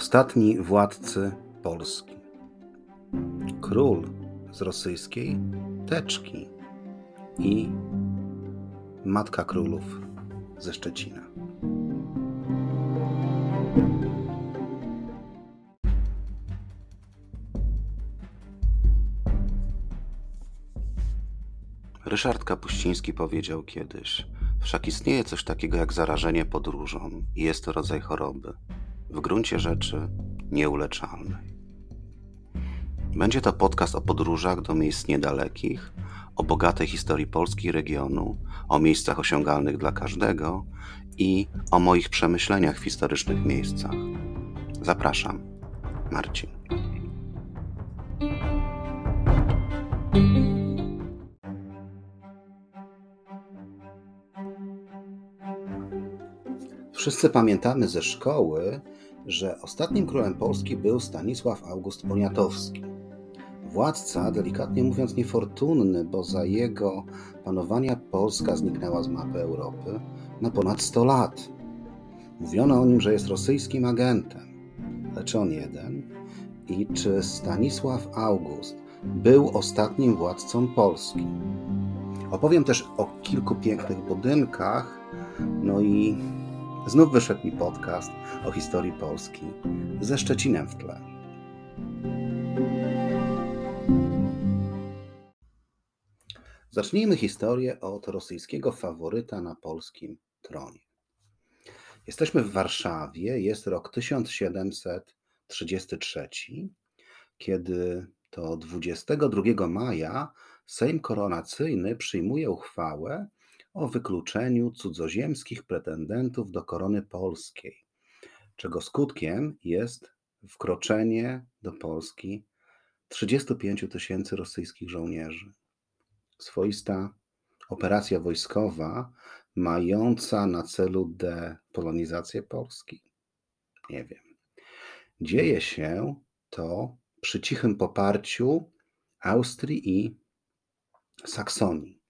ostatni władcy Polski. Król z rosyjskiej teczki i matka królów ze Szczecina. Ryszard Kapuściński powiedział kiedyś: wszak istnieje coś takiego jak zarażenie podróżą i jest to rodzaj choroby, w gruncie rzeczy nieuleczalnej. Będzie to podcast o podróżach do miejsc niedalekich, o bogatej historii Polski i regionu, o miejscach osiągalnych dla każdego i o moich przemyśleniach w historycznych miejscach. Zapraszam, Marcin. Wszyscy pamiętamy ze szkoły, że ostatnim królem Polski był Stanisław August Poniatowski. Władca, delikatnie mówiąc, niefortunny, bo za jego panowania Polska zniknęła z mapy Europy na ponad 100 lat. Mówiono o nim, że jest rosyjskim agentem. Ale czy on jeden? I czy Stanisław August był ostatnim władcą Polski? Opowiem też o kilku pięknych budynkach, no i znów wyszedł mi podcast o historii Polski ze Szczecinem w tle. Zacznijmy historię od rosyjskiego faworyta na polskim tronie. Jesteśmy w Warszawie, jest rok 1733, kiedy to 22 maja Sejm Koronacyjny przyjmuje uchwałę o wykluczeniu cudzoziemskich pretendentów do korony polskiej, czego skutkiem jest wkroczenie do Polski 35 tysięcy rosyjskich żołnierzy. Swoista operacja wojskowa mająca na celu depolonizację Polski? Nie wiem. Dzieje się to przy cichym poparciu Austrii i Saksonii.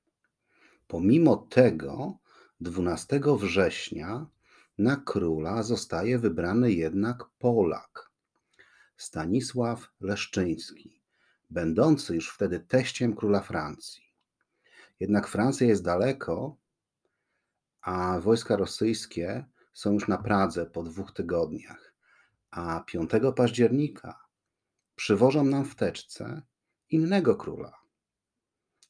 Pomimo tego 12 września na króla zostaje wybrany jednak Polak, Stanisław Leszczyński, będący już wtedy teściem króla Francji. Jednak Francja jest daleko, a wojska rosyjskie są już na Pradze po 2 tygodniach, a 5 października przywożą nam w teczce innego króla,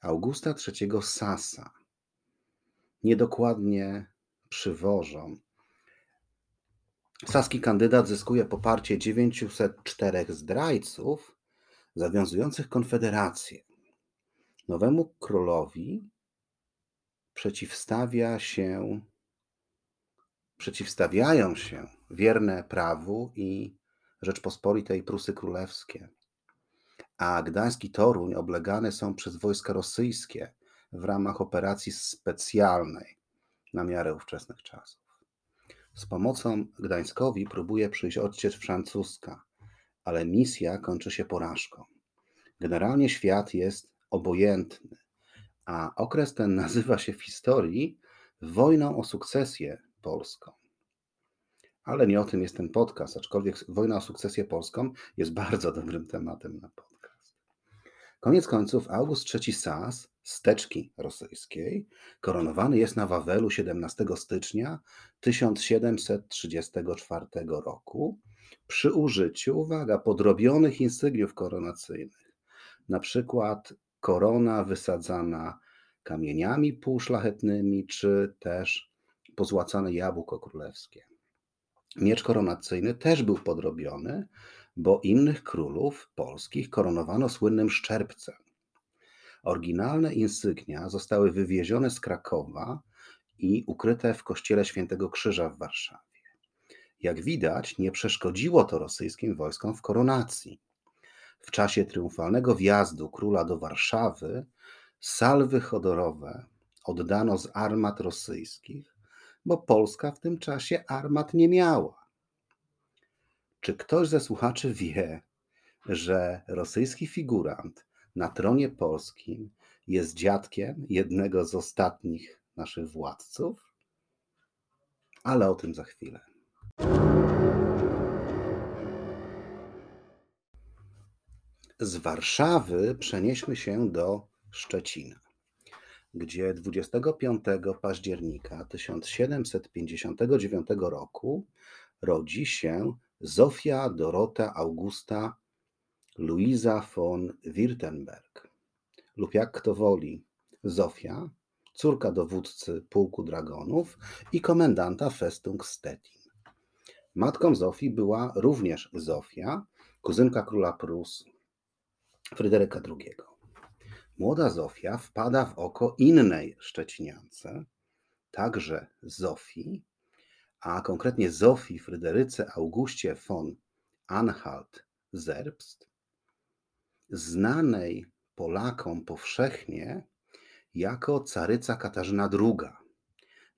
Augusta III Sasa. Niedokładnie przywożą. Saski kandydat zyskuje poparcie 904 zdrajców zawiązujących konfederację. Nowemu królowi przeciwstawiają się wierne prawu i Rzeczpospolitej Prusy Królewskie, a Gdańsk i Toruń oblegane są przez wojska rosyjskie w ramach operacji specjalnej na miarę ówczesnych czasów. Z pomocą Gdańskowi próbuje przyjść odcież francuska, ale misja kończy się porażką. Generalnie świat jest obojętny, a okres ten nazywa się w historii wojną o sukcesję polską. Ale nie o tym jest ten podcast, aczkolwiek wojna o sukcesję polską jest bardzo dobrym tematem na podcast. Koniec końców August III Sas z teczki rosyjskiej koronowany jest na Wawelu 17 stycznia 1734 roku przy użyciu, uwaga, podrobionych insygniów koronacyjnych, na przykład korona wysadzana kamieniami półszlachetnymi, czy też pozłacane jabłko królewskie. Miecz koronacyjny też był podrobiony, bo innych królów polskich koronowano słynnym szczerbcem. Oryginalne insygnia zostały wywiezione z Krakowa i ukryte w kościele Świętego Krzyża w Warszawie. Jak widać, nie przeszkodziło to rosyjskim wojskom w koronacji. W czasie triumfalnego wjazdu króla do Warszawy salwy honorowe oddano z armat rosyjskich, bo Polska w tym czasie armat nie miała. Czy ktoś ze słuchaczy wie, że rosyjski figurant na tronie polskim jest dziadkiem jednego z ostatnich naszych władców? Ale o tym za chwilę. Z Warszawy przenieśmy się do Szczecina, gdzie 25 października 1759 roku rodzi się Zofia Dorota Augusta Luisa von Wirtenberg, lub jak kto woli, Zofia, córka dowódcy Pułku Dragonów i komendanta Festung Stettin. Matką Zofii była również Zofia, kuzynka króla Prus Fryderyka II. Młoda Zofia wpada w oko innej Szczeciniance, także Zofii, a konkretnie Zofii Fryderyce Augustie von Anhalt-Zerbst, znanej Polakom powszechnie jako caryca Katarzyna II.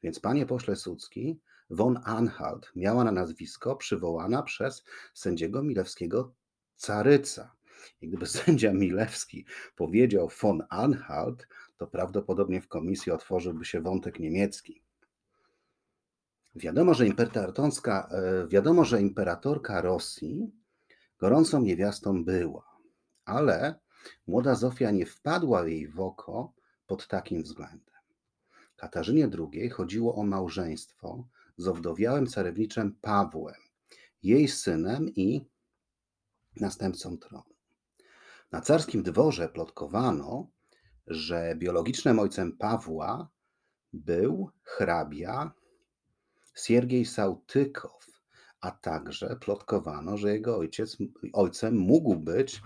Więc, panie pośle Sucki, von Anhalt miała na nazwisko przywołana przez sędziego Milewskiego caryca. I gdyby sędzia Milewski powiedział von Anhalt, to prawdopodobnie w komisji otworzyłby się wątek niemiecki. Wiadomo, że imperatorka Rosji gorącą niewiastą była, ale młoda Zofia nie wpadła jej w oko pod takim względem. Katarzynie II chodziło o małżeństwo z owdowiałym carewniczym Pawłem, jej synem i następcą tronu. Na carskim dworze plotkowano, że biologicznym ojcem Pawła był hrabia Siergiej Sałtykow, a także plotkowano, że jego ojcem mógł być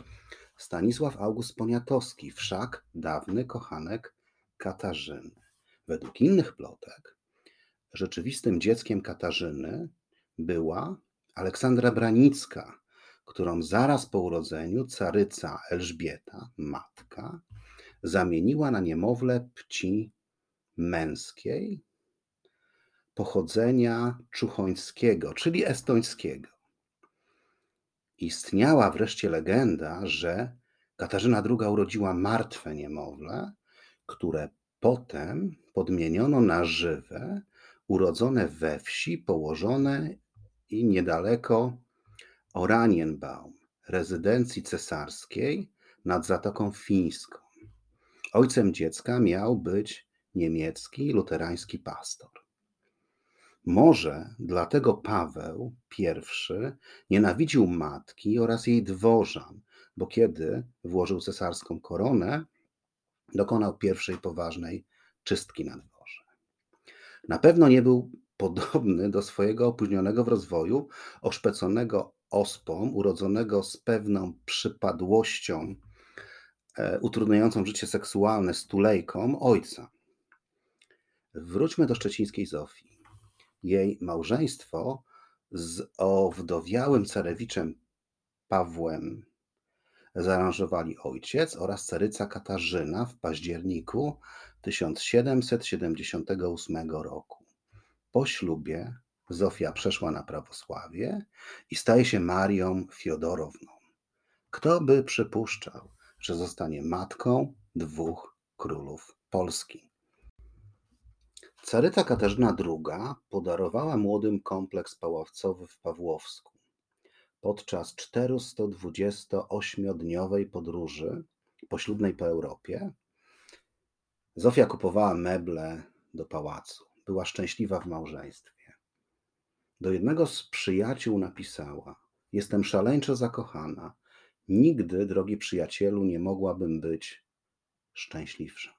Stanisław August Poniatowski, wszak dawny kochanek Katarzyny. Według innych plotek rzeczywistym dzieckiem Katarzyny była Aleksandra Branicka, którą zaraz po urodzeniu caryca Elżbieta, matka, zamieniła na niemowlę płci męskiej pochodzenia czuchońskiego, czyli estońskiego. Istniała wreszcie legenda, że Katarzyna II urodziła martwe niemowlę, które potem podmieniono na żywe, urodzone we wsi położone i niedaleko Oranienbaum, rezydencji cesarskiej nad Zatoką Fińską. Ojcem dziecka miał być niemiecki luterański pastor. Może dlatego Paweł I nienawidził matki oraz jej dworzan, bo kiedy włożył cesarską koronę, dokonał pierwszej poważnej czystki na dworze. Na pewno nie był podobny do swojego opóźnionego w rozwoju, oszpeconego ospą, urodzonego z pewną przypadłością utrudniającą życie seksualne stulejkom ojca. Wróćmy do szczecińskiej Zofii. Jej małżeństwo z owdowiałym carewiczem Pawłem zaaranżowali ojciec oraz caryca Katarzyna w październiku 1778 roku. Po ślubie Zofia przeszła na prawosławie i staje się Marią Fiodorowną. Kto by przypuszczał, że zostanie matką dwóch królów Polski? Caryca Katarzyna II podarowała młodym kompleks pałacowy w Pawłowsku. Podczas 428-dniowej podróży poślubnej po Europie Zofia kupowała meble do pałacu. Była szczęśliwa w małżeństwie. Do jednego z przyjaciół napisała: jestem szaleńczo zakochana. Nigdy, drogi przyjacielu, nie mogłabym być szczęśliwsza.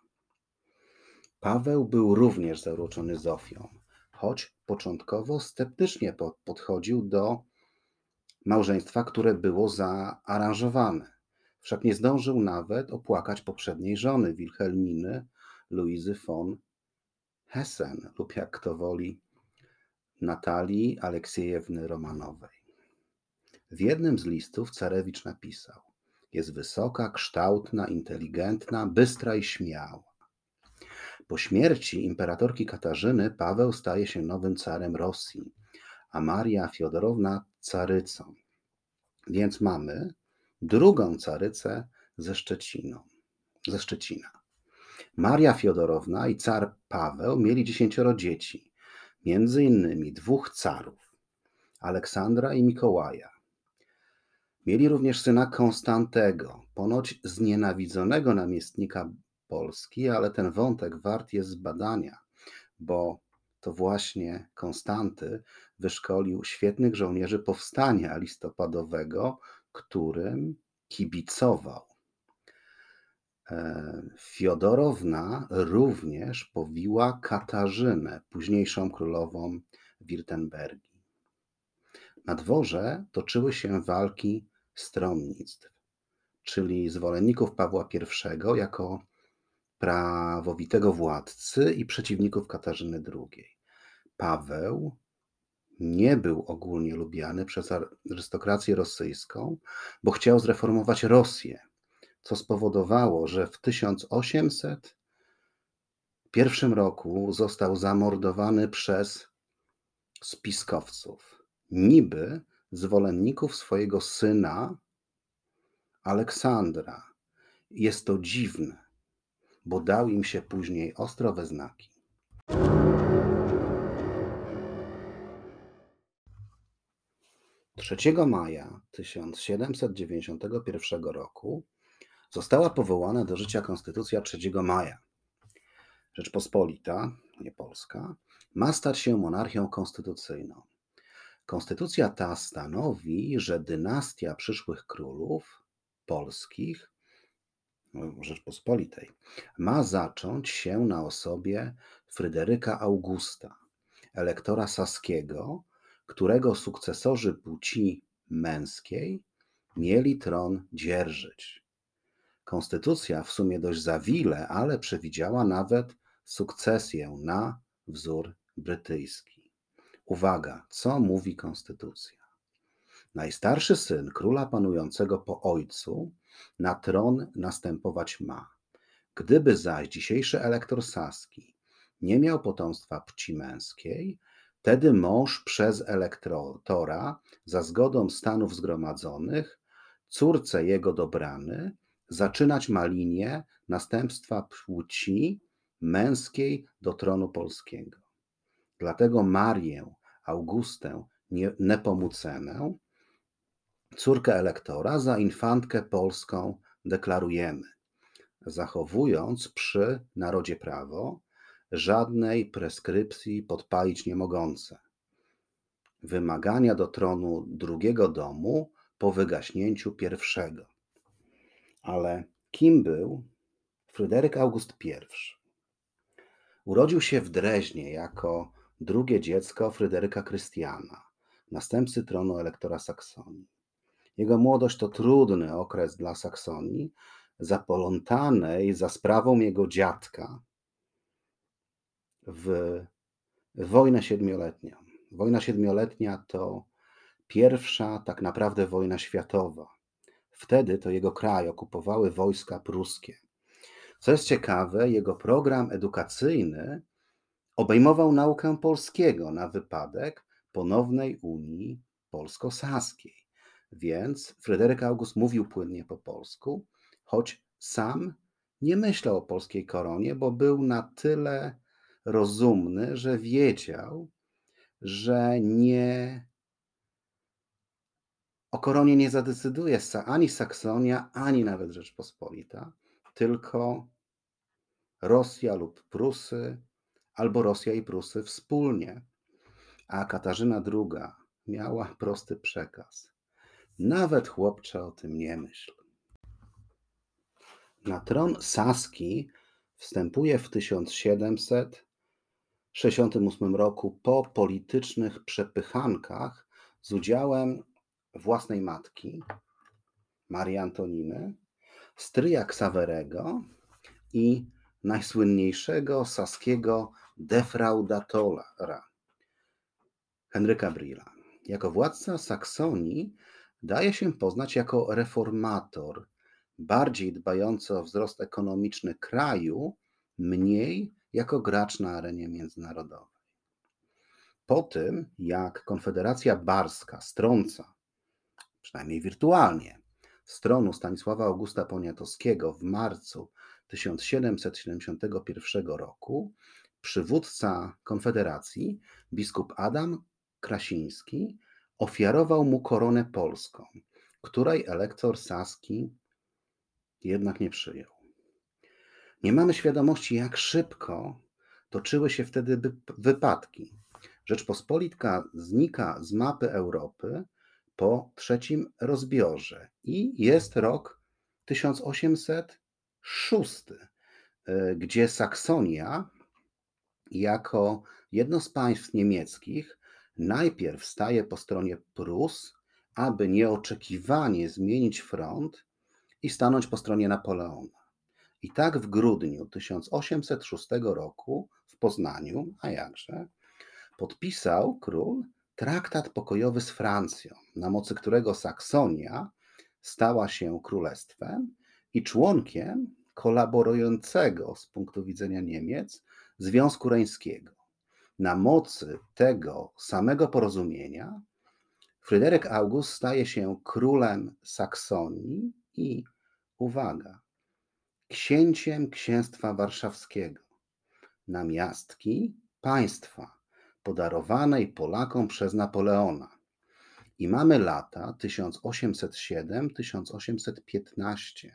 Paweł był również zauroczony Zofią, choć początkowo sceptycznie podchodził do małżeństwa, które było zaaranżowane. Wszak nie zdążył nawet opłakać poprzedniej żony, Wilhelminy Luizy von Hessen, lub jak kto woli, Natalii Aleksiejewny Romanowej. W jednym z listów carewicz napisał: jest wysoka, kształtna, inteligentna, bystra i śmiała. Po śmierci imperatorki Katarzyny Paweł staje się nowym carem Rosji, a Maria Fiodorowna carycą. Więc mamy drugą carycę ze Szczecina. Maria Fiodorowna i car Paweł mieli 10 dzieci. Między innymi dwóch carów, Aleksandra i Mikołaja. Mieli również syna Konstantego, ponoć znienawidzonego namiestnika Polski, ale ten wątek wart jest zbadania, bo to właśnie Konstanty wyszkolił świetnych żołnierzy powstania listopadowego, którym kibicował. Fiodorowna również powiła Katarzynę, późniejszą królową Wirtembergii. Na dworze toczyły się walki stronnictw, czyli zwolenników Pawła I jako prawowitego władcy i przeciwników Katarzyny II. Paweł nie był ogólnie lubiany przez arystokrację rosyjską, bo chciał zreformować Rosję, co spowodowało, że w 1801 roku został zamordowany przez spiskowców, niby zwolenników swojego syna Aleksandra. Jest to dziwne, bo dał im się później ostro we znaki. Trzeciego maja 1791 roku została powołana do życia Konstytucja 3 maja. Rzeczpospolita, nie Polska, ma stać się monarchią konstytucyjną. Konstytucja ta stanowi, że dynastia przyszłych królów polskich, Rzeczpospolitej, ma zacząć się na osobie Fryderyka Augusta, elektora saskiego, którego sukcesorzy płci męskiej mieli tron dzierżyć. Konstytucja w sumie dość zawile, ale przewidziała nawet sukcesję na wzór brytyjski. Uwaga, co mówi konstytucja? Najstarszy syn króla panującego po ojcu na tron następować ma. Gdyby zaś dzisiejszy elektor saski nie miał potomstwa płci męskiej, wtedy mąż przez elektora za zgodą stanów zgromadzonych, córce jego dobrany, zaczynać ma linię następstwa płci męskiej do tronu polskiego. Dlatego Marię Augustę Nepomucenę, córkę elektora, za infantkę polską deklarujemy, zachowując przy narodzie prawo, żadnej preskrypcji podpalić nie mogące. Wymagania do tronu drugiego domu po wygaśnięciu pierwszego. Ale kim był Fryderyk August I? Urodził się w Dreźnie jako drugie dziecko Fryderyka Krystiana, następcy tronu elektora Saksonii. Jego młodość to trudny okres dla Saksonii, zaplątanej za sprawą jego dziadka w wojnę siedmioletnią. Wojna siedmioletnia to pierwsza tak naprawdę wojna światowa. Wtedy to jego kraj okupowały wojska pruskie. Co jest ciekawe, jego program edukacyjny obejmował naukę polskiego na wypadek ponownej Unii Polsko-Saskiej. Więc Fryderyk August mówił płynnie po polsku, choć sam nie myślał o polskiej koronie, bo był na tyle rozumny, że wiedział, że o koronie nie zadecyduje ani Saksonia, ani nawet Rzeczpospolita, tylko Rosja lub Prusy, albo Rosja i Prusy wspólnie. A Katarzyna II miała prosty przekaz. Nawet chłopcze o tym nie myśl. Na tron saski wstępuje w 1768 roku po politycznych przepychankach z udziałem własnej matki, Marii Antoniny, stryja Ksawerego i najsłynniejszego saskiego defraudatora, Henryka Brila. Jako władca Saksonii daje się poznać jako reformator, bardziej dbający o wzrost ekonomiczny kraju, mniej jako gracz na arenie międzynarodowej. Po tym, jak Konfederacja Barska strąca, przynajmniej wirtualnie, z tronu Stanisława Augusta Poniatowskiego w marcu 1771 roku, przywódca Konfederacji, biskup Adam Krasiński, ofiarował mu koronę polską, której elektor saski jednak nie przyjął. Nie mamy świadomości, jak szybko toczyły się wtedy wypadki. Rzeczpospolita znika z mapy Europy po trzecim rozbiorze i jest rok 1806, gdzie Saksonia jako jedno z państw niemieckich najpierw staje po stronie Prus, aby nieoczekiwanie zmienić front i stanąć po stronie Napoleona. I tak w grudniu 1806 roku w Poznaniu, a jakże, podpisał król traktat pokojowy z Francją, na mocy którego Saksonia stała się królestwem i członkiem kolaborującego z punktu widzenia Niemiec Związku Reńskiego. Na mocy tego samego porozumienia Fryderyk August staje się królem Saksonii i, uwaga, księciem Księstwa Warszawskiego, namiastki państwa podarowanej Polakom przez Napoleona. I mamy lata 1807-1815.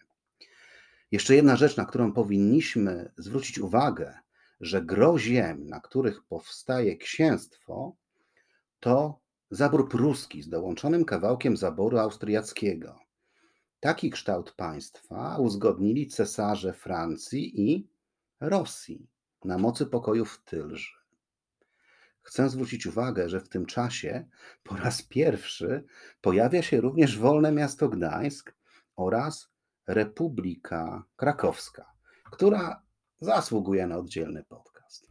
Jeszcze jedna rzecz, na którą powinniśmy zwrócić uwagę, że gro ziem, na których powstaje księstwo, to zabór pruski z dołączonym kawałkiem zaboru austriackiego. Taki kształt państwa uzgodnili cesarze Francji i Rosji na mocy pokoju w Tylży. Chcę zwrócić uwagę, że w tym czasie po raz pierwszy pojawia się również wolne miasto Gdańsk oraz Republika Krakowska, która zasługuje na oddzielny podcast.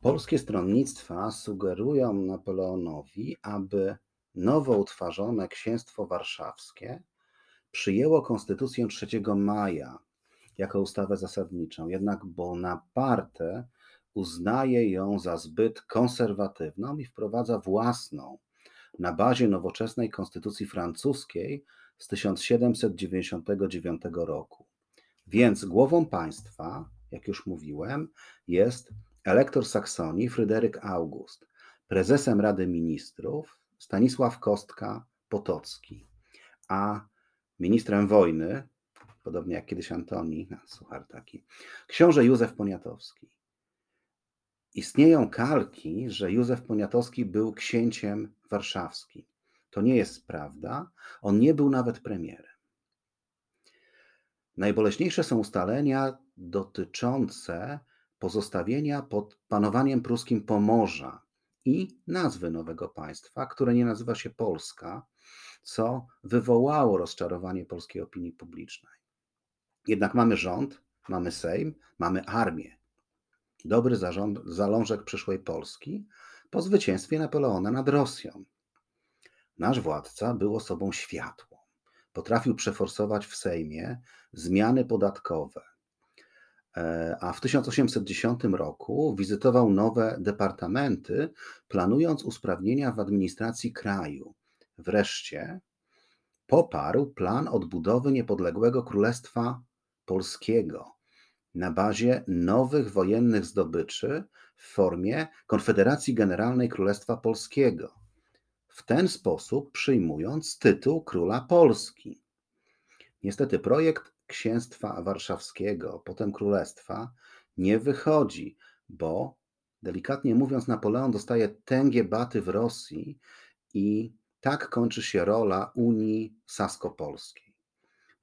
Polskie stronnictwa sugerują Napoleonowi, aby nowo utworzone Księstwo Warszawskie przyjęło Konstytucję 3 maja jako ustawę zasadniczą, jednak Bonaparte uznaje ją za zbyt konserwatywną i wprowadza własną na bazie nowoczesnej konstytucji francuskiej z 1799 roku. Więc głową państwa, jak już mówiłem, jest elektor Saksonii Fryderyk August, prezesem Rady Ministrów Stanisław Kostka-Potocki, a ministrem wojny, podobnie jak kiedyś Antoni, Suchartaki, książę Józef Poniatowski. Istnieją kalki, że Józef Poniatowski był księciem warszawskim. To nie jest prawda. On nie był nawet premierem. Najboleśniejsze są ustalenia dotyczące pozostawienia pod panowaniem pruskim Pomorza i nazwy nowego państwa, które nie nazywa się Polska, co wywołało rozczarowanie polskiej opinii publicznej. Jednak mamy rząd, mamy Sejm, mamy armię. Dobry zalążek przyszłej Polski po zwycięstwie Napoleona nad Rosją. Nasz władca był osobą światłą. Potrafił przeforsować w Sejmie zmiany podatkowe, a w 1810 roku wizytował nowe departamenty, planując usprawnienia w administracji kraju. Wreszcie poparł plan odbudowy niepodległego Królestwa Polskiego na bazie nowych wojennych zdobyczy w formie Konfederacji Generalnej Królestwa Polskiego, w ten sposób przyjmując tytuł Króla Polski. Niestety projekt Księstwa Warszawskiego, potem Królestwa, nie wychodzi, bo, delikatnie mówiąc, Napoleon dostaje tęgie baty w Rosji i tak kończy się rola Unii Sasko-Polskiej.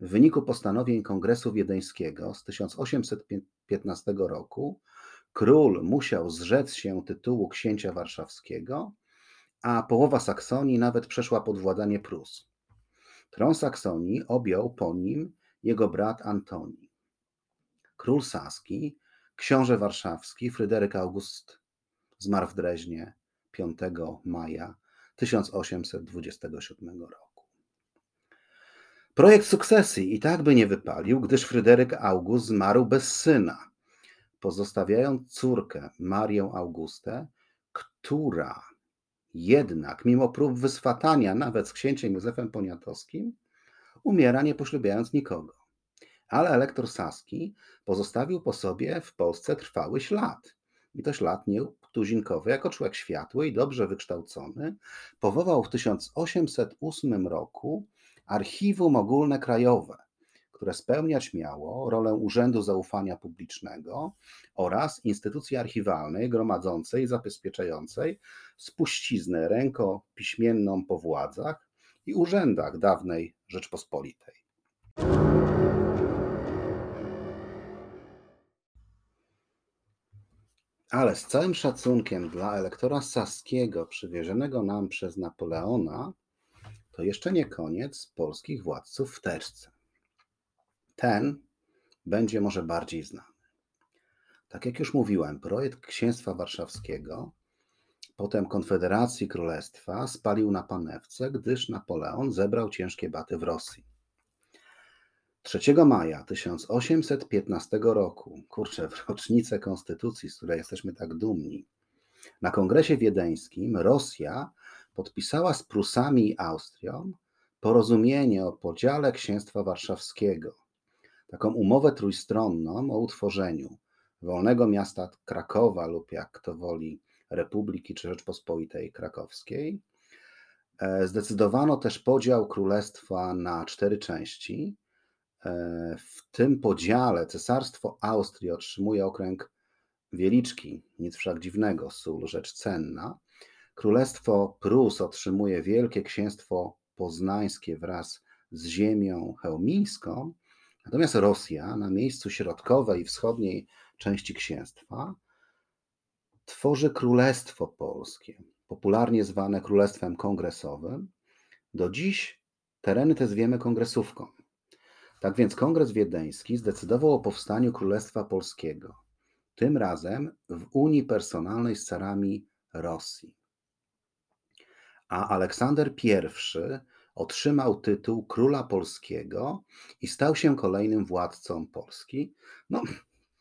W wyniku postanowień Kongresu Wiedeńskiego z 1815 roku król musiał zrzec się tytułu księcia warszawskiego, a połowa Saksonii nawet przeszła pod władanie Prus. Tron Saksonii objął po nim jego brat Antoni. Król saski, książę warszawski Fryderyk August zmarł w Dreźnie 5 maja 1827 roku. Projekt sukcesji i tak by nie wypalił, gdyż Fryderyk August zmarł bez syna, pozostawiając córkę Marię Augustę, która jednak mimo prób wyswatania nawet z księciem Józefem Poniatowskim umiera nie poślubiając nikogo. Ale elektor saski pozostawił po sobie w Polsce trwały ślad i to ślad, tuzinkowy, jako człowiek światły i dobrze wykształcony, powołał w 1808 roku Archiwum Ogólne Krajowe, które spełniać miało rolę Urzędu Zaufania Publicznego oraz instytucji archiwalnej gromadzącej i zabezpieczającej spuściznę rękopiśmienną po władzach i urzędach dawnej Rzeczpospolitej. Ale z całym szacunkiem dla elektora saskiego przywiezionego nam przez Napoleona, to jeszcze nie koniec polskich władców w teczce. Ten będzie może bardziej znany. Tak jak już mówiłem, projekt Księstwa Warszawskiego, potem Konfederacji Królestwa spalił na panewce, gdyż Napoleon zebrał ciężkie baty w Rosji. 3 maja 1815 roku, w rocznicę Konstytucji, z której jesteśmy tak dumni, na Kongresie Wiedeńskim Rosja podpisała z Prusami i Austrią porozumienie o podziale Księstwa Warszawskiego, taką umowę trójstronną o utworzeniu wolnego miasta Krakowa lub, jak kto woli, Republiki czy Rzeczpospolitej Krakowskiej. Zdecydowano też podział królestwa na 4 części. W tym podziale Cesarstwo Austrii otrzymuje okręg Wieliczki, nic wszak dziwnego, sól rzecz cenna. Królestwo Prus otrzymuje Wielkie Księstwo Poznańskie wraz z ziemią chełmińską, natomiast Rosja na miejscu środkowej i wschodniej części księstwa tworzy Królestwo Polskie, popularnie zwane Królestwem Kongresowym. Do dziś tereny te zwiemy Kongresówką. Tak więc Kongres Wiedeński zdecydował o powstaniu Królestwa Polskiego, tym razem w unii personalnej z carami Rosji. A Aleksander I otrzymał tytuł Króla Polskiego i stał się kolejnym władcą Polski, no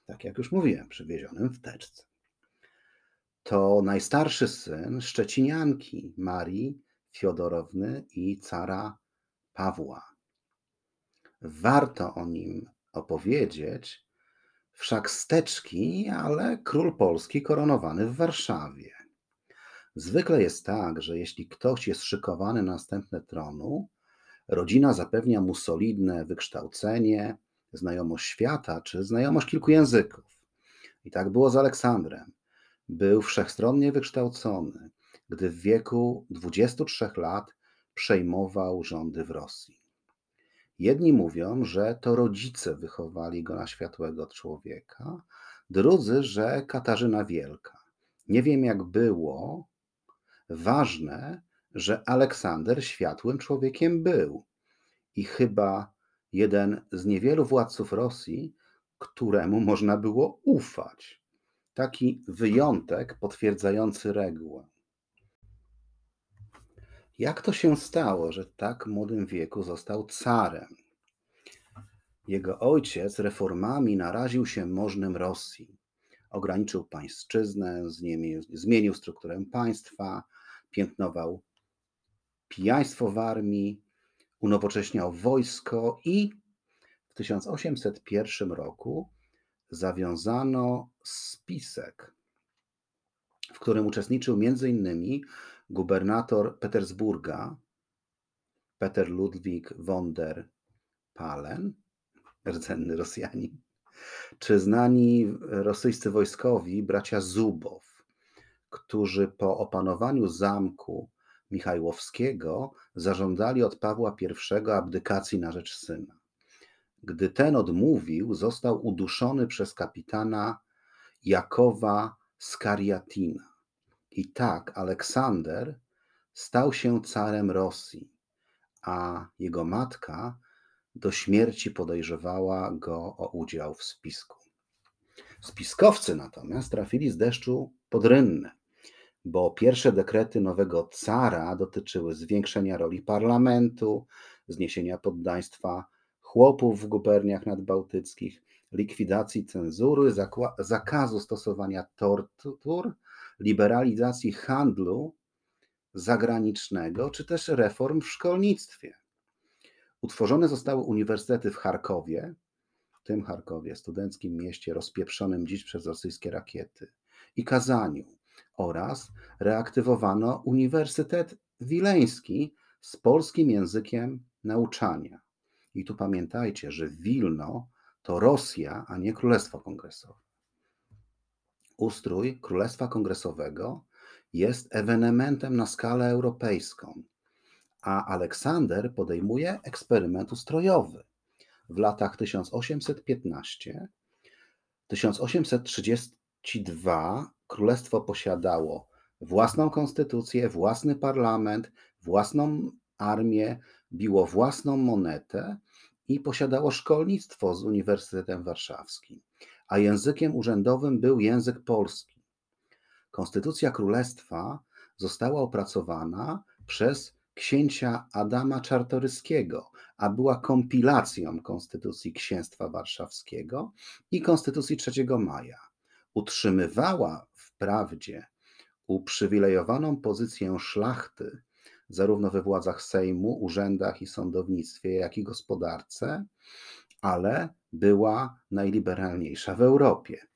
tak jak już mówiłem, przywiezionym w teczce. To najstarszy syn szczecinianki Marii Fiodorowny i cara Pawła. Warto o nim opowiedzieć, wszak z teczki, ale król Polski koronowany w Warszawie. Zwykle jest tak, że jeśli ktoś jest szykowany na następne tronu, rodzina zapewnia mu solidne wykształcenie, znajomość świata czy znajomość kilku języków. I tak było z Aleksandrem. Był wszechstronnie wykształcony, gdy w wieku 23 lat przejmował rządy w Rosji. Jedni mówią, że to rodzice wychowali go na światłego człowieka, drudzy, że Katarzyna Wielka. Nie wiem jak było, ważne, że Aleksander światłym człowiekiem był i chyba jeden z niewielu władców Rosji, któremu można było ufać. Taki wyjątek potwierdzający regułę. Jak to się stało, że w tak młodym wieku został carem? Jego ojciec reformami naraził się możnym Rosji. Ograniczył pańszczyznę, zmienił strukturę państwa, piętnował pijaństwo w armii, unowocześniał wojsko i w 1801 roku zawiązano spisek, w którym uczestniczył m.in. gubernator Petersburga, Peter Ludwik von der Pahlen, rdzenny Rosjanin, czy znani rosyjscy wojskowi bracia Zubow, którzy po opanowaniu zamku Michajłowskiego zażądali od Pawła I abdykacji na rzecz syna. Gdy ten odmówił, został uduszony przez kapitana Jakowa Skariatina. I tak Aleksander stał się carem Rosji, a jego matka do śmierci podejrzewała go o udział w spisku. Spiskowcy natomiast trafili z deszczu pod rynnę, bo pierwsze dekrety nowego cara dotyczyły zwiększenia roli parlamentu, zniesienia poddaństwa chłopów w guberniach nadbałtyckich, likwidacji cenzury, zakazu stosowania tortur, liberalizacji handlu zagranicznego, czy też reform w szkolnictwie. Utworzone zostały uniwersytety w Charkowie, w tym Charkowie, studenckim mieście rozpieprzonym dziś przez rosyjskie rakiety, i Kazaniu, oraz reaktywowano Uniwersytet Wileński z polskim językiem nauczania. I tu pamiętajcie, że Wilno to Rosja, a nie Królestwo Kongresowe. Ustrój Królestwa Kongresowego jest ewenementem na skalę europejską, a Aleksander podejmuje eksperyment ustrojowy. W latach 1815–1832 królestwo posiadało własną konstytucję, własny parlament, własną armię, biło własną monetę i posiadało szkolnictwo z Uniwersytetem Warszawskim, a językiem urzędowym był język polski. Konstytucja królestwa została opracowana przez księcia Adama Czartoryskiego, a była kompilacją Konstytucji Księstwa Warszawskiego i Konstytucji 3 Maja. Utrzymywała wprawdzie uprzywilejowaną pozycję szlachty zarówno we władzach Sejmu, urzędach i sądownictwie, jak i gospodarce, ale była najliberalniejsza w Europie.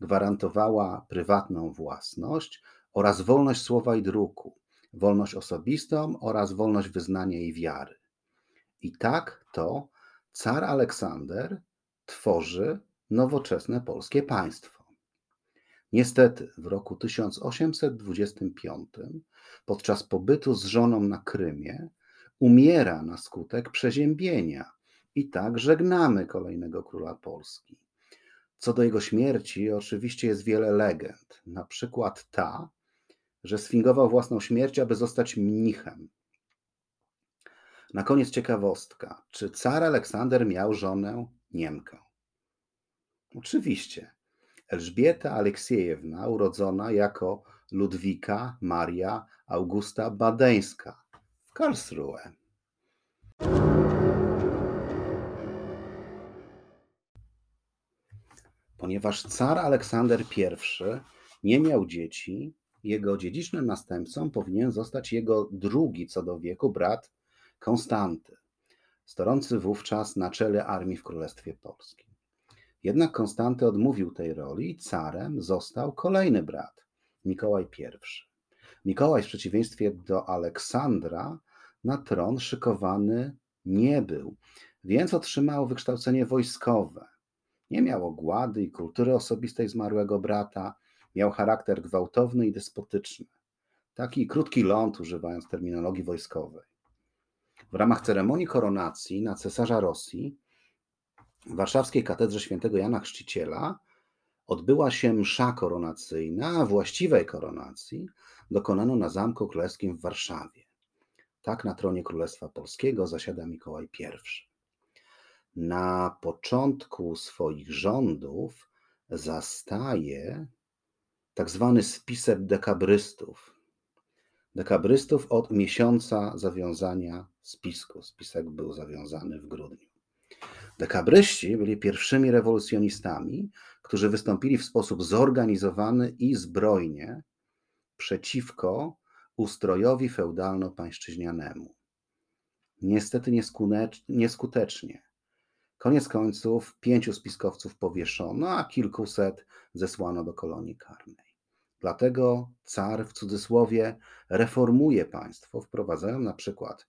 Gwarantowała prywatną własność oraz wolność słowa i druku, wolność osobistą oraz wolność wyznania i wiary. I tak to car Aleksander tworzy nowoczesne polskie państwo. Niestety w roku 1825 podczas pobytu z żoną na Krymie umiera na skutek przeziębienia i tak żegnamy kolejnego króla Polski. Co do jego śmierci oczywiście jest wiele legend, na przykład ta, że sfingował własną śmierć, aby zostać mnichem. Na koniec ciekawostka. Czy car Aleksander miał żonę Niemkę? Oczywiście. Elżbieta Aleksiejewna, urodzona jako Ludwika Maria Augusta Badeńska w Karlsruhe. Ponieważ car Aleksander I nie miał dzieci, jego dziedzicznym następcą powinien zostać jego drugi co do wieku brat Konstanty, stojący wówczas na czele armii w Królestwie Polskim. Jednak Konstanty odmówił tej roli i carem został kolejny brat, Mikołaj I. Mikołaj w przeciwieństwie do Aleksandra na tron szykowany nie był, więc otrzymał wykształcenie wojskowe. Nie miał ogłady i kultury osobistej zmarłego brata, miał charakter gwałtowny i despotyczny. Taki krótki ląd, używając terminologii wojskowej. W ramach ceremonii koronacji na cesarza Rosji w warszawskiej katedrze Świętego Jana Chrzciciela odbyła się msza koronacyjna, a właściwej koronacji dokonano na Zamku Królewskim w Warszawie. Tak na tronie Królestwa Polskiego zasiada Mikołaj I. Na początku swoich rządów zastaje tak zwany spisek dekabrystów. Dekabrystów od miesiąca zawiązania spisku. Spisek był zawiązany w grudniu. Dekabryści byli pierwszymi rewolucjonistami, którzy wystąpili w sposób zorganizowany i zbrojnie przeciwko ustrojowi feudalno-pańszczyźnianemu. Niestety nieskutecznie. Koniec końców 5 spiskowców powieszono, a kilkuset zesłano do kolonii karnej. Dlatego car w cudzysłowie reformuje państwo, wprowadzając na przykład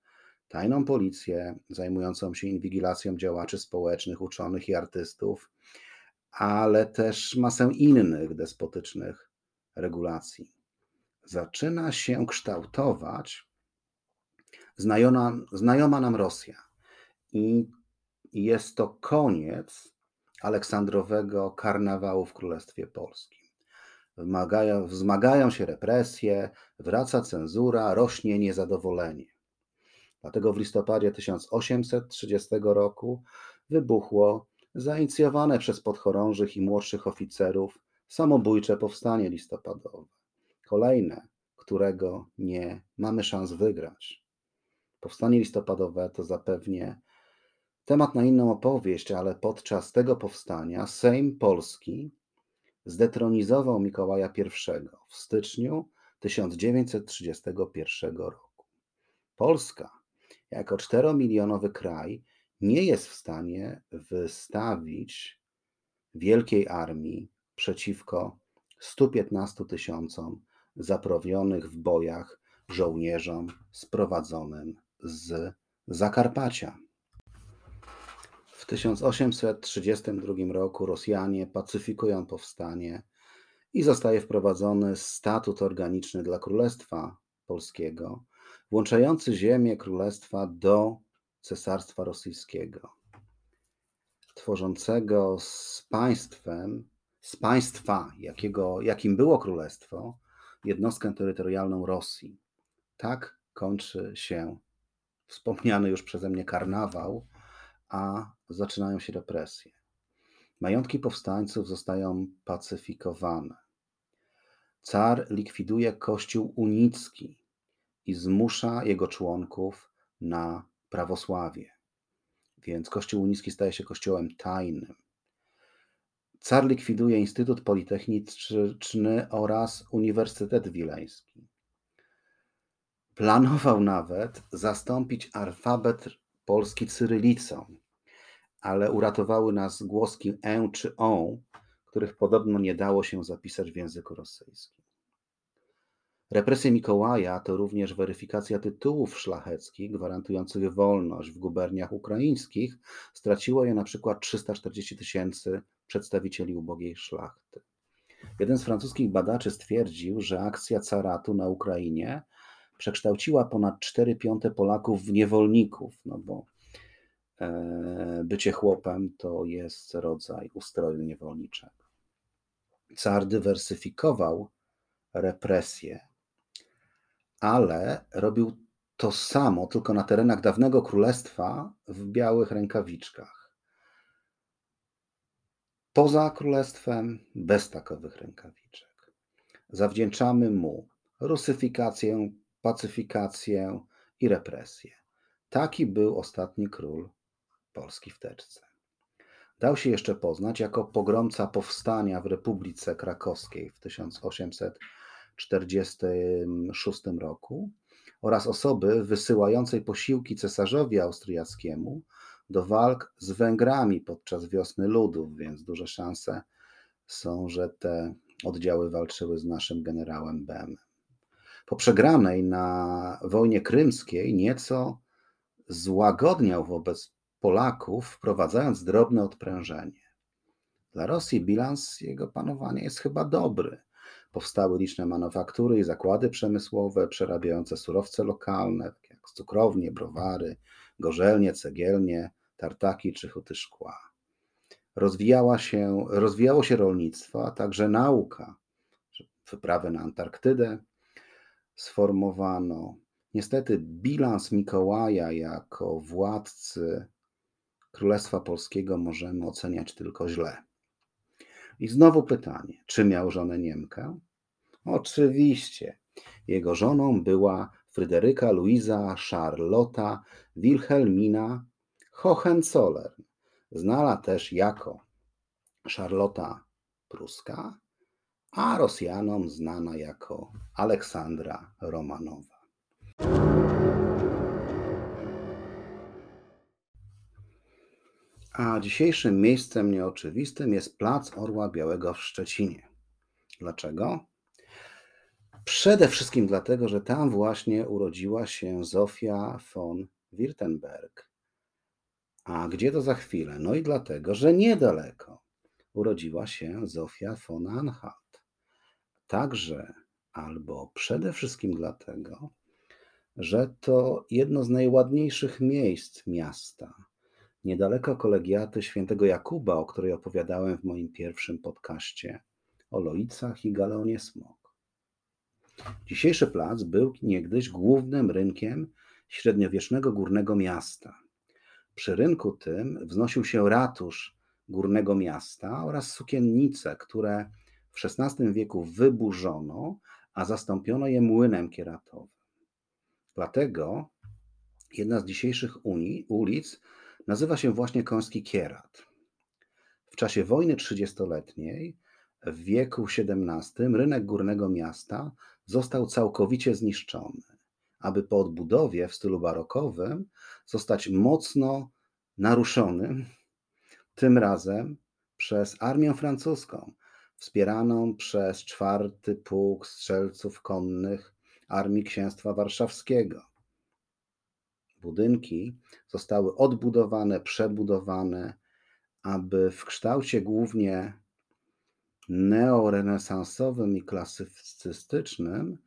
tajną policję zajmującą się inwigilacją działaczy społecznych, uczonych i artystów, ale też masę innych despotycznych regulacji. Zaczyna się kształtować znajoma nam Rosja i jest to koniec aleksandrowego karnawału w Królestwie Polskim. Wzmagają się represje, wraca cenzura, rośnie niezadowolenie. Dlatego w listopadzie 1830 roku wybuchło zainicjowane przez podchorążych i młodszych oficerów samobójcze powstanie listopadowe. Kolejne, którego nie mamy szans wygrać. Powstanie listopadowe to zapewnie temat na inną opowieść, ale podczas tego powstania Sejm Polski zdetronizował Mikołaja I w styczniu 1931 roku. Polska jako 4-milionowy kraj nie jest w stanie wystawić wielkiej armii przeciwko 115 tysiącom zaprowionych w bojach żołnierzom sprowadzonym z Zakarpacia. W 1832 roku Rosjanie pacyfikują powstanie i zostaje wprowadzony statut organiczny dla Królestwa Polskiego, włączający ziemię Królestwa do Cesarstwa Rosyjskiego, tworzącego z państwa, jakim było Królestwo, jednostkę terytorialną Rosji. Tak kończy się wspomniany już przeze mnie karnawał, a zaczynają się represje. Majątki powstańców zostają pacyfikowane. Car likwiduje kościół unicki i zmusza jego członków na prawosławie. Więc kościół unicki staje się kościołem tajnym. Car likwiduje Instytut Politechniczny oraz Uniwersytet Wileński. Planował nawet zastąpić alfabet polski cyrylicą, ale uratowały nas głoski e czy o, których podobno nie dało się zapisać w języku rosyjskim. Represje Mikołaja to również weryfikacja tytułów szlacheckich gwarantujących wolność w guberniach ukraińskich. Straciło je na przykład 340 000 przedstawicieli ubogiej szlachty. Jeden z francuskich badaczy stwierdził, że akcja caratu na Ukrainie przekształciła ponad 4/5 Polaków w niewolników, no bo bycie chłopem to jest rodzaj ustroju niewolniczego. Car dywersyfikował represje, ale robił to samo, tylko na terenach dawnego królestwa w białych rękawiczkach. Poza królestwem bez takowych rękawiczek. Zawdzięczamy mu rusyfikację, pacyfikację i represję. Taki był ostatni król Polski w teczce. Dał się jeszcze poznać jako pogromca powstania w Republice Krakowskiej w 1846 roku oraz osoby wysyłającej posiłki cesarzowi austriackiemu do walk z Węgrami podczas Wiosny Ludów, więc duże szanse są, że te oddziały walczyły z naszym generałem Bem. Po przegranej na wojnie krymskiej nieco złagodniał wobec Polaków, wprowadzając drobne odprężenie. Dla Rosji bilans jego panowania jest chyba dobry. Powstały liczne manufaktury i zakłady przemysłowe przerabiające surowce lokalne, takie jak cukrownie, browary, gorzelnie, cegielnie, tartaki czy huty szkła. Rozwijało się rolnictwo, a także nauka. Wyprawy na Antarktydę sformowano. Niestety bilans Mikołaja jako władcy Królestwa Polskiego możemy oceniać tylko źle. I znowu pytanie, czy miał żonę Niemkę? Oczywiście. Jego żoną była Fryderyka, Luiza, Charlotta, Wilhelmina Hohenzollern, znana też jako Charlotta Pruska, a Rosjanom znana jako Aleksandra Romanowa. A dzisiejszym miejscem nieoczywistym jest Plac Orła Białego w Szczecinie. Dlaczego? Przede wszystkim dlatego, że tam właśnie urodziła się Zofia von Wirtemberg. A gdzie to za chwilę? No i dlatego, że niedaleko urodziła się Zofia von Anhalt. Także albo przede wszystkim dlatego, że to jedno z najładniejszych miejsc miasta. Niedaleko kolegiaty Świętego Jakuba, o której opowiadałem w moim pierwszym podcaście o Loicach i Galeonie Smog. Dzisiejszy plac był niegdyś głównym rynkiem średniowiecznego górnego miasta. Przy rynku tym wznosił się ratusz górnego miasta oraz sukiennice, które w XVI wieku wyburzono, a zastąpiono je młynem kieratowym. Dlatego jedna z dzisiejszych ulic nazywa się właśnie Koński Kierat. W czasie wojny 30-letniej w wieku XVII rynek górnego miasta został całkowicie zniszczony, aby po odbudowie w stylu barokowym zostać mocno naruszonym, tym razem przez armię francuską, wspieraną przez czwarty pułk strzelców konnych Armii Księstwa Warszawskiego. Budynki zostały odbudowane, przebudowane, aby w kształcie głównie neorenesansowym i klasycystycznym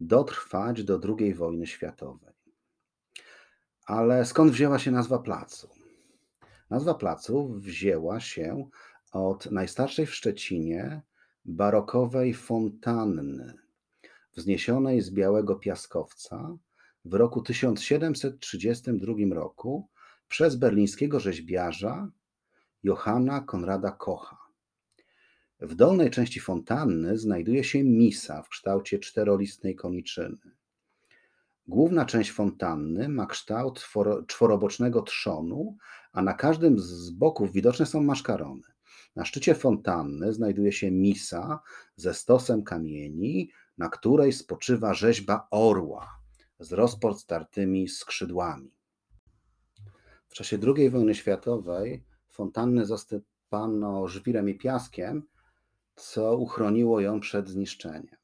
dotrwać do II wojny światowej. Ale skąd wzięła się nazwa placu? Nazwa placu wzięła się od najstarszej w Szczecinie barokowej fontanny, wzniesionej z białego piaskowca w roku 1732 roku przez berlińskiego rzeźbiarza Johanna Konrada Kocha. W dolnej części fontanny znajduje się misa w kształcie czterolistnej koniczyny. Główna część fontanny ma kształt czworobocznego trzonu, a na każdym z boków widoczne są maszkarony. Na szczycie fontanny znajduje się misa ze stosem kamieni, na której spoczywa rzeźba orła z rozpostartymi skrzydłami. W czasie II wojny światowej fontanny zasypano żwirem i piaskiem, co uchroniło ją przed zniszczeniem.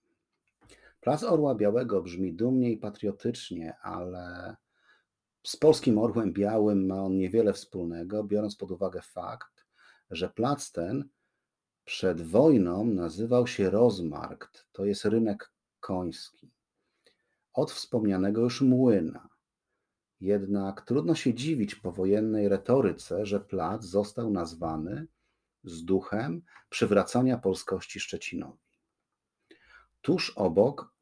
Plac Orła Białego brzmi dumnie i patriotycznie, ale z polskim Orłem Białym ma on niewiele wspólnego, biorąc pod uwagę fakt, że plac ten przed wojną nazywał się Rozmarkt, to jest rynek koński, od wspomnianego już młyna. Jednak trudno się dziwić powojennej retoryce, że plac został nazwany z duchem przywracania polskości Szczecinowi. Tuż obok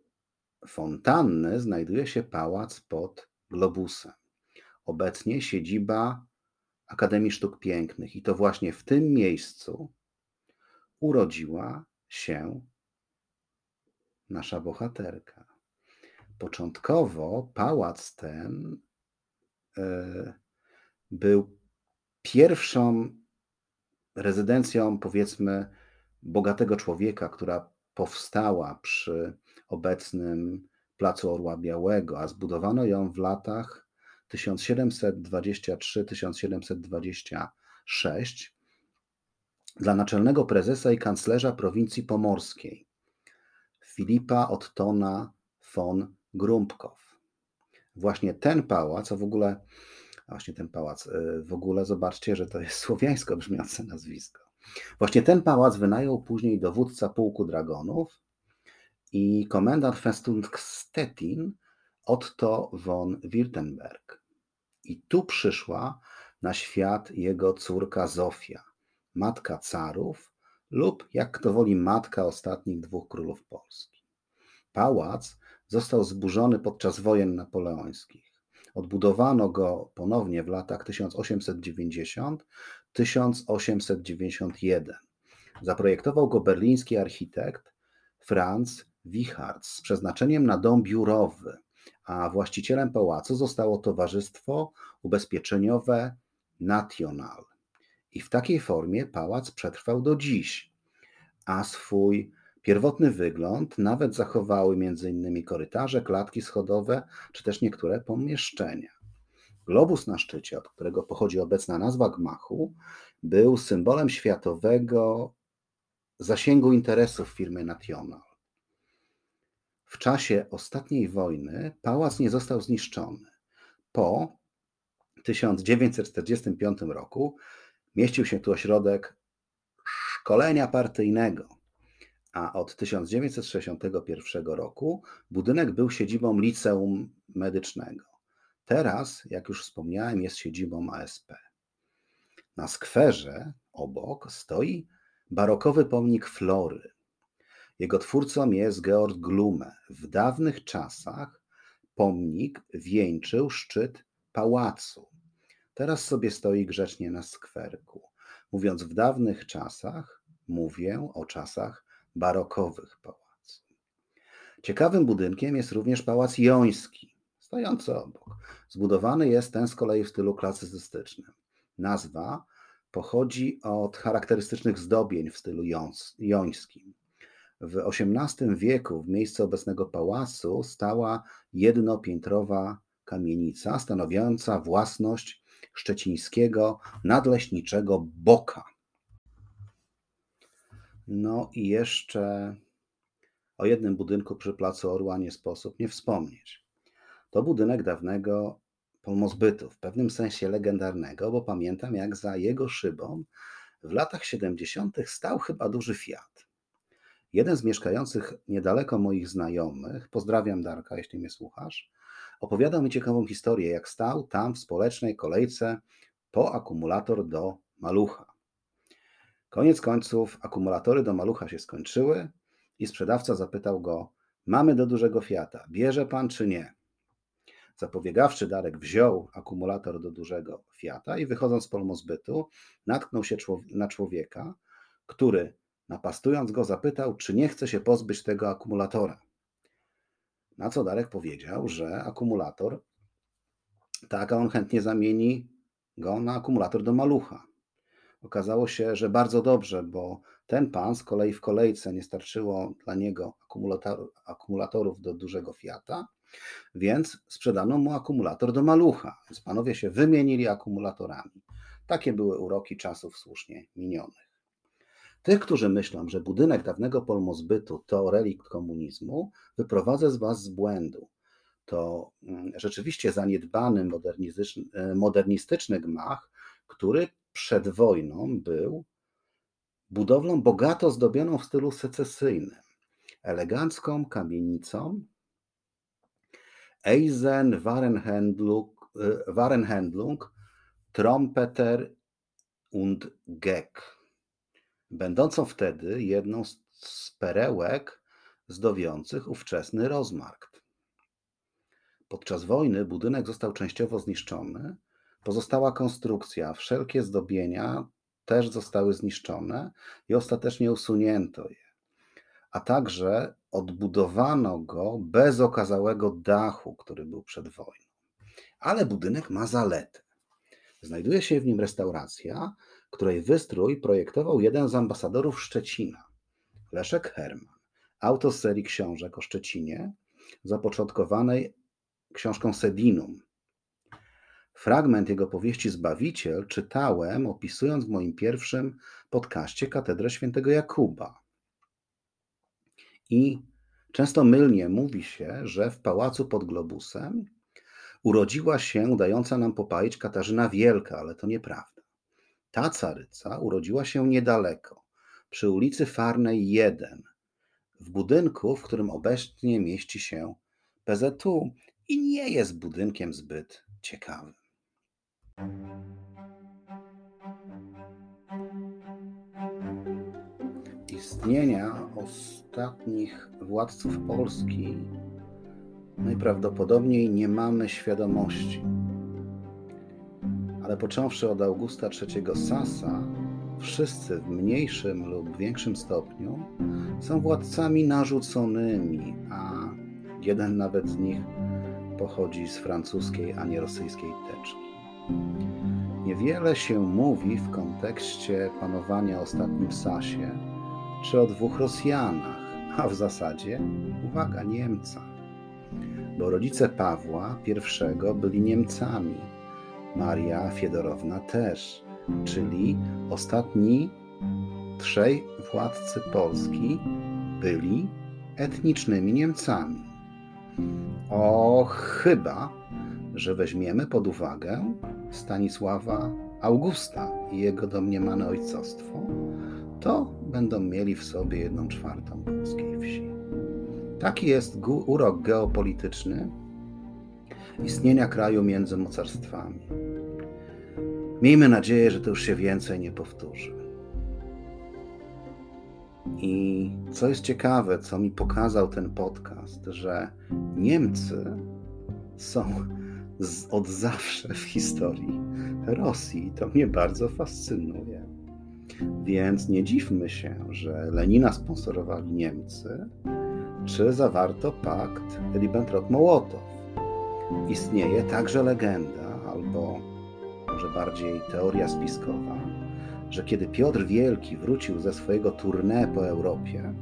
fontanny znajduje się pałac pod globusem. Obecnie siedziba Akademii Sztuk Pięknych i to właśnie w tym miejscu urodziła się nasza bohaterka. Początkowo pałac ten był pierwszą rezydencją, powiedzmy, bogatego człowieka, która powstała przy obecnym Placu Orła Białego, a zbudowano ją w latach 1723-1726 dla naczelnego prezesa i kanclerza prowincji pomorskiej Filipa Ottona von Grumbkow. Właśnie ten pałac, zobaczcie, że to jest słowiańsko brzmiące nazwisko. Właśnie ten pałac wynajął później dowódca Pułku Dragonów i komendant Festung Stettin Otto von Wirtenberg. I tu przyszła na świat jego córka Zofia, matka carów lub, jak kto woli, matka ostatnich dwóch królów Polski. Pałac został zburzony podczas wojen napoleońskich. Odbudowano go ponownie w latach 1890-1891. Zaprojektował go berliński architekt Franz Wichard z przeznaczeniem na dom biurowy, a właścicielem pałacu zostało Towarzystwo Ubezpieczeniowe National. I w takiej formie pałac przetrwał do dziś, a swój pierwotny wygląd nawet zachowały m.in. korytarze, klatki schodowe, czy też niektóre pomieszczenia. Globus na szczycie, od którego pochodzi obecna nazwa gmachu, był symbolem światowego zasięgu interesów firmy National. W czasie ostatniej wojny pałac nie został zniszczony. Po 1945 roku mieścił się tu ośrodek szkolenia partyjnego, a od 1961 roku budynek był siedzibą liceum medycznego. Teraz, jak już wspomniałem, jest siedzibą ASP. Na skwerze obok stoi barokowy pomnik Flory. Jego twórcą jest Georg Glume. W dawnych czasach pomnik wieńczył szczyt pałacu. Teraz sobie stoi grzecznie na skwerku. Mówiąc w dawnych czasach, mówię o czasach barokowych pałacu. Ciekawym budynkiem jest również Pałac Joński, stojący obok. Zbudowany jest ten z kolei w stylu klasycystycznym. Nazwa pochodzi od charakterystycznych zdobień w stylu jońskim. W XVIII wieku w miejscu obecnego pałacu stała jednopiętrowa kamienica stanowiąca własność szczecińskiego nadleśniczego Boka. No i jeszcze o jednym budynku przy Placu Orła nie sposób nie wspomnieć. To budynek dawnego Pomozbytu, w pewnym sensie legendarnego, bo pamiętam, jak za jego szybą w latach 70. stał chyba duży Fiat. Jeden z mieszkających niedaleko moich znajomych, pozdrawiam Darka, jeśli mnie słuchasz, opowiadał mi ciekawą historię, jak stał tam w społecznej kolejce po akumulator do Malucha. Koniec końców akumulatory do Malucha się skończyły i sprzedawca zapytał go: mamy do dużego Fiata, bierze pan czy nie? Zapobiegawczy Darek wziął akumulator do dużego Fiata i wychodząc z Polmozbytu natknął się na człowieka, który napastując go zapytał, czy nie chce się pozbyć tego akumulatora. Na co Darek powiedział, że akumulator tak, a on chętnie zamieni go na akumulator do Malucha. Okazało się, że bardzo dobrze, bo ten pan z kolei w kolejce nie starczyło dla niego akumulatorów do dużego Fiata, więc sprzedano mu akumulator do Malucha. Więc panowie się wymienili akumulatorami. Takie były uroki czasów słusznie minionych. Tych, którzy myślą, że budynek dawnego Polmozbytu to relikt komunizmu, wyprowadzę z was z błędu. To rzeczywiście zaniedbany modernistyczny gmach, który przed wojną był budowlą bogato zdobioną w stylu secesyjnym, elegancką kamienicą Eisen, Warenhandlung, Trompeter und Gek, będącą wtedy jedną z perełek zdobiących ówczesny Rozmarkt. Podczas wojny budynek został częściowo zniszczony, pozostała konstrukcja, wszelkie zdobienia też zostały zniszczone i ostatecznie usunięto je, a także odbudowano go bez okazałego dachu, który był przed wojną. Ale budynek ma zaletę. Znajduje się w nim restauracja, której wystrój projektował jeden z ambasadorów Szczecina, Leszek Herman, autor serii książek o Szczecinie, zapoczątkowanej książką Sedinum. Fragment jego powieści Zbawiciel czytałem, opisując w moim pierwszym podcaście Katedrę Świętego Jakuba. I często mylnie mówi się, że w pałacu pod Globusem urodziła się dająca nam popaić Katarzyna Wielka, ale to nieprawda. Ta caryca urodziła się niedaleko, przy ulicy Farnej 1, w budynku, w którym obecnie mieści się PZU i nie jest budynkiem zbyt ciekawym. Istnienia ostatnich władców Polski najprawdopodobniej nie mamy świadomości. Ale począwszy od Augusta III Sasa, wszyscy w mniejszym lub większym stopniu są władcami narzuconymi, a jeden nawet z nich pochodzi z francuskiej, a nie rosyjskiej teczki. Niewiele się mówi w kontekście panowania ostatnim Sasie czy o dwóch Rosjanach, a w zasadzie, uwaga, Niemcach. Bo rodzice Pawła I byli Niemcami, Maria Fiodorowna też, czyli ostatni trzej władcy Polski byli etnicznymi Niemcami. O, chyba, że weźmiemy pod uwagę Stanisława Augusta i jego domniemane ojcostwo, to będą mieli w sobie 1/4 polskiej wsi. Taki jest urok geopolityczny istnienia kraju między mocarstwami. Miejmy nadzieję, że to już się więcej nie powtórzy. I co jest ciekawe, co mi pokazał ten podcast, że Niemcy są od zawsze w historii Rosji. To mnie bardzo fascynuje. Więc nie dziwmy się, że Lenina sponsorowali Niemcy, czy zawarto pakt Ribbentrop-Mołotow. Istnieje także legenda, albo może bardziej teoria spiskowa, że kiedy Piotr Wielki wrócił ze swojego tournée po Europie,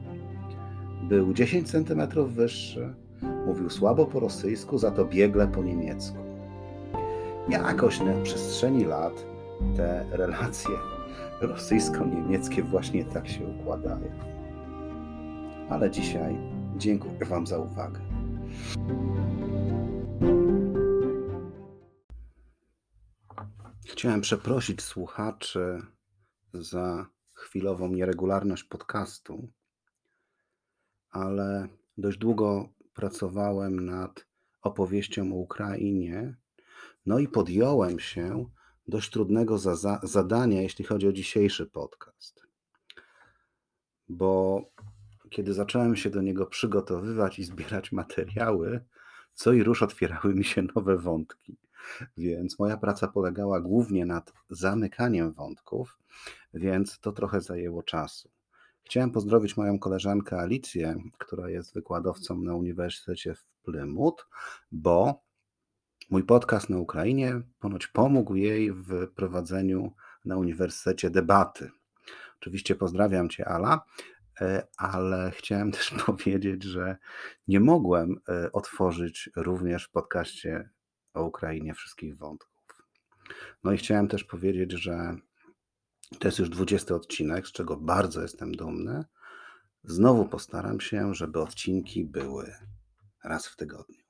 był 10 cm wyższy, mówił słabo po rosyjsku, za to biegle po niemiecku. Jakoś na przestrzeni lat te relacje rosyjsko-niemieckie właśnie tak się układają. Ale dzisiaj dziękuję Wam za uwagę. Chciałem przeprosić słuchaczy za chwilową nieregularność podcastu, ale dość długo pracowałem nad opowieścią o Ukrainie, no i podjąłem się dość trudnego zadania, jeśli chodzi o dzisiejszy podcast. Bo kiedy zacząłem się do niego przygotowywać i zbierać materiały, co i rusz otwierały mi się nowe wątki. Więc moja praca polegała głównie nad zamykaniem wątków, więc to trochę zajęło czasu. Chciałem pozdrowić moją koleżankę Alicję, która jest wykładowcą na Uniwersytecie w Plymouth, bo mój podcast na Ukrainie ponoć pomógł jej w prowadzeniu na Uniwersytecie debaty. Oczywiście pozdrawiam Cię, Ala, ale chciałem też powiedzieć, że nie mogłem otworzyć również w podcaście o Ukrainie wszystkich wątków. No i chciałem też powiedzieć, że to jest już 20 odcinek, z czego bardzo jestem dumny. Znowu postaram się, żeby odcinki były raz w tygodniu.